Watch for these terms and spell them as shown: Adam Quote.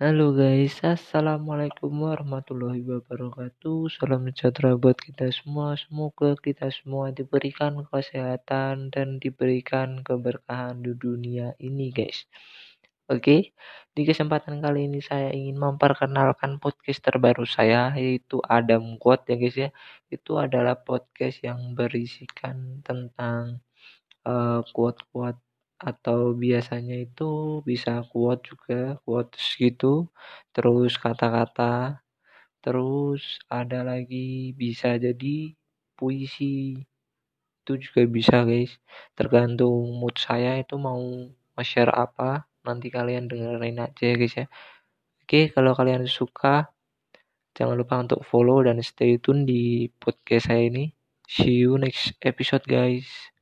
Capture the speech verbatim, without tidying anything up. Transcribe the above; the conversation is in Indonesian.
Halo guys, assalamualaikum warahmatullahi wabarakatuh. Salam sejahtera buat kita semua. Semoga kita semua diberikan kesehatan dan diberikan keberkahan di dunia ini guys. Oke, di kesempatan kali ini saya ingin memperkenalkan podcast terbaru saya, yaitu Adam Quote ya guys ya. Itu adalah podcast yang berisikan tentang uh, quote-quote, atau biasanya itu bisa quote juga, quotes gitu, terus kata-kata, terus ada lagi bisa jadi puisi, itu juga bisa guys, tergantung mood saya itu mau share apa, nanti kalian dengerin aja ya guys ya. Oke, kalau kalian suka jangan lupa untuk follow dan stay tune di podcast saya ini. See you next episode guys.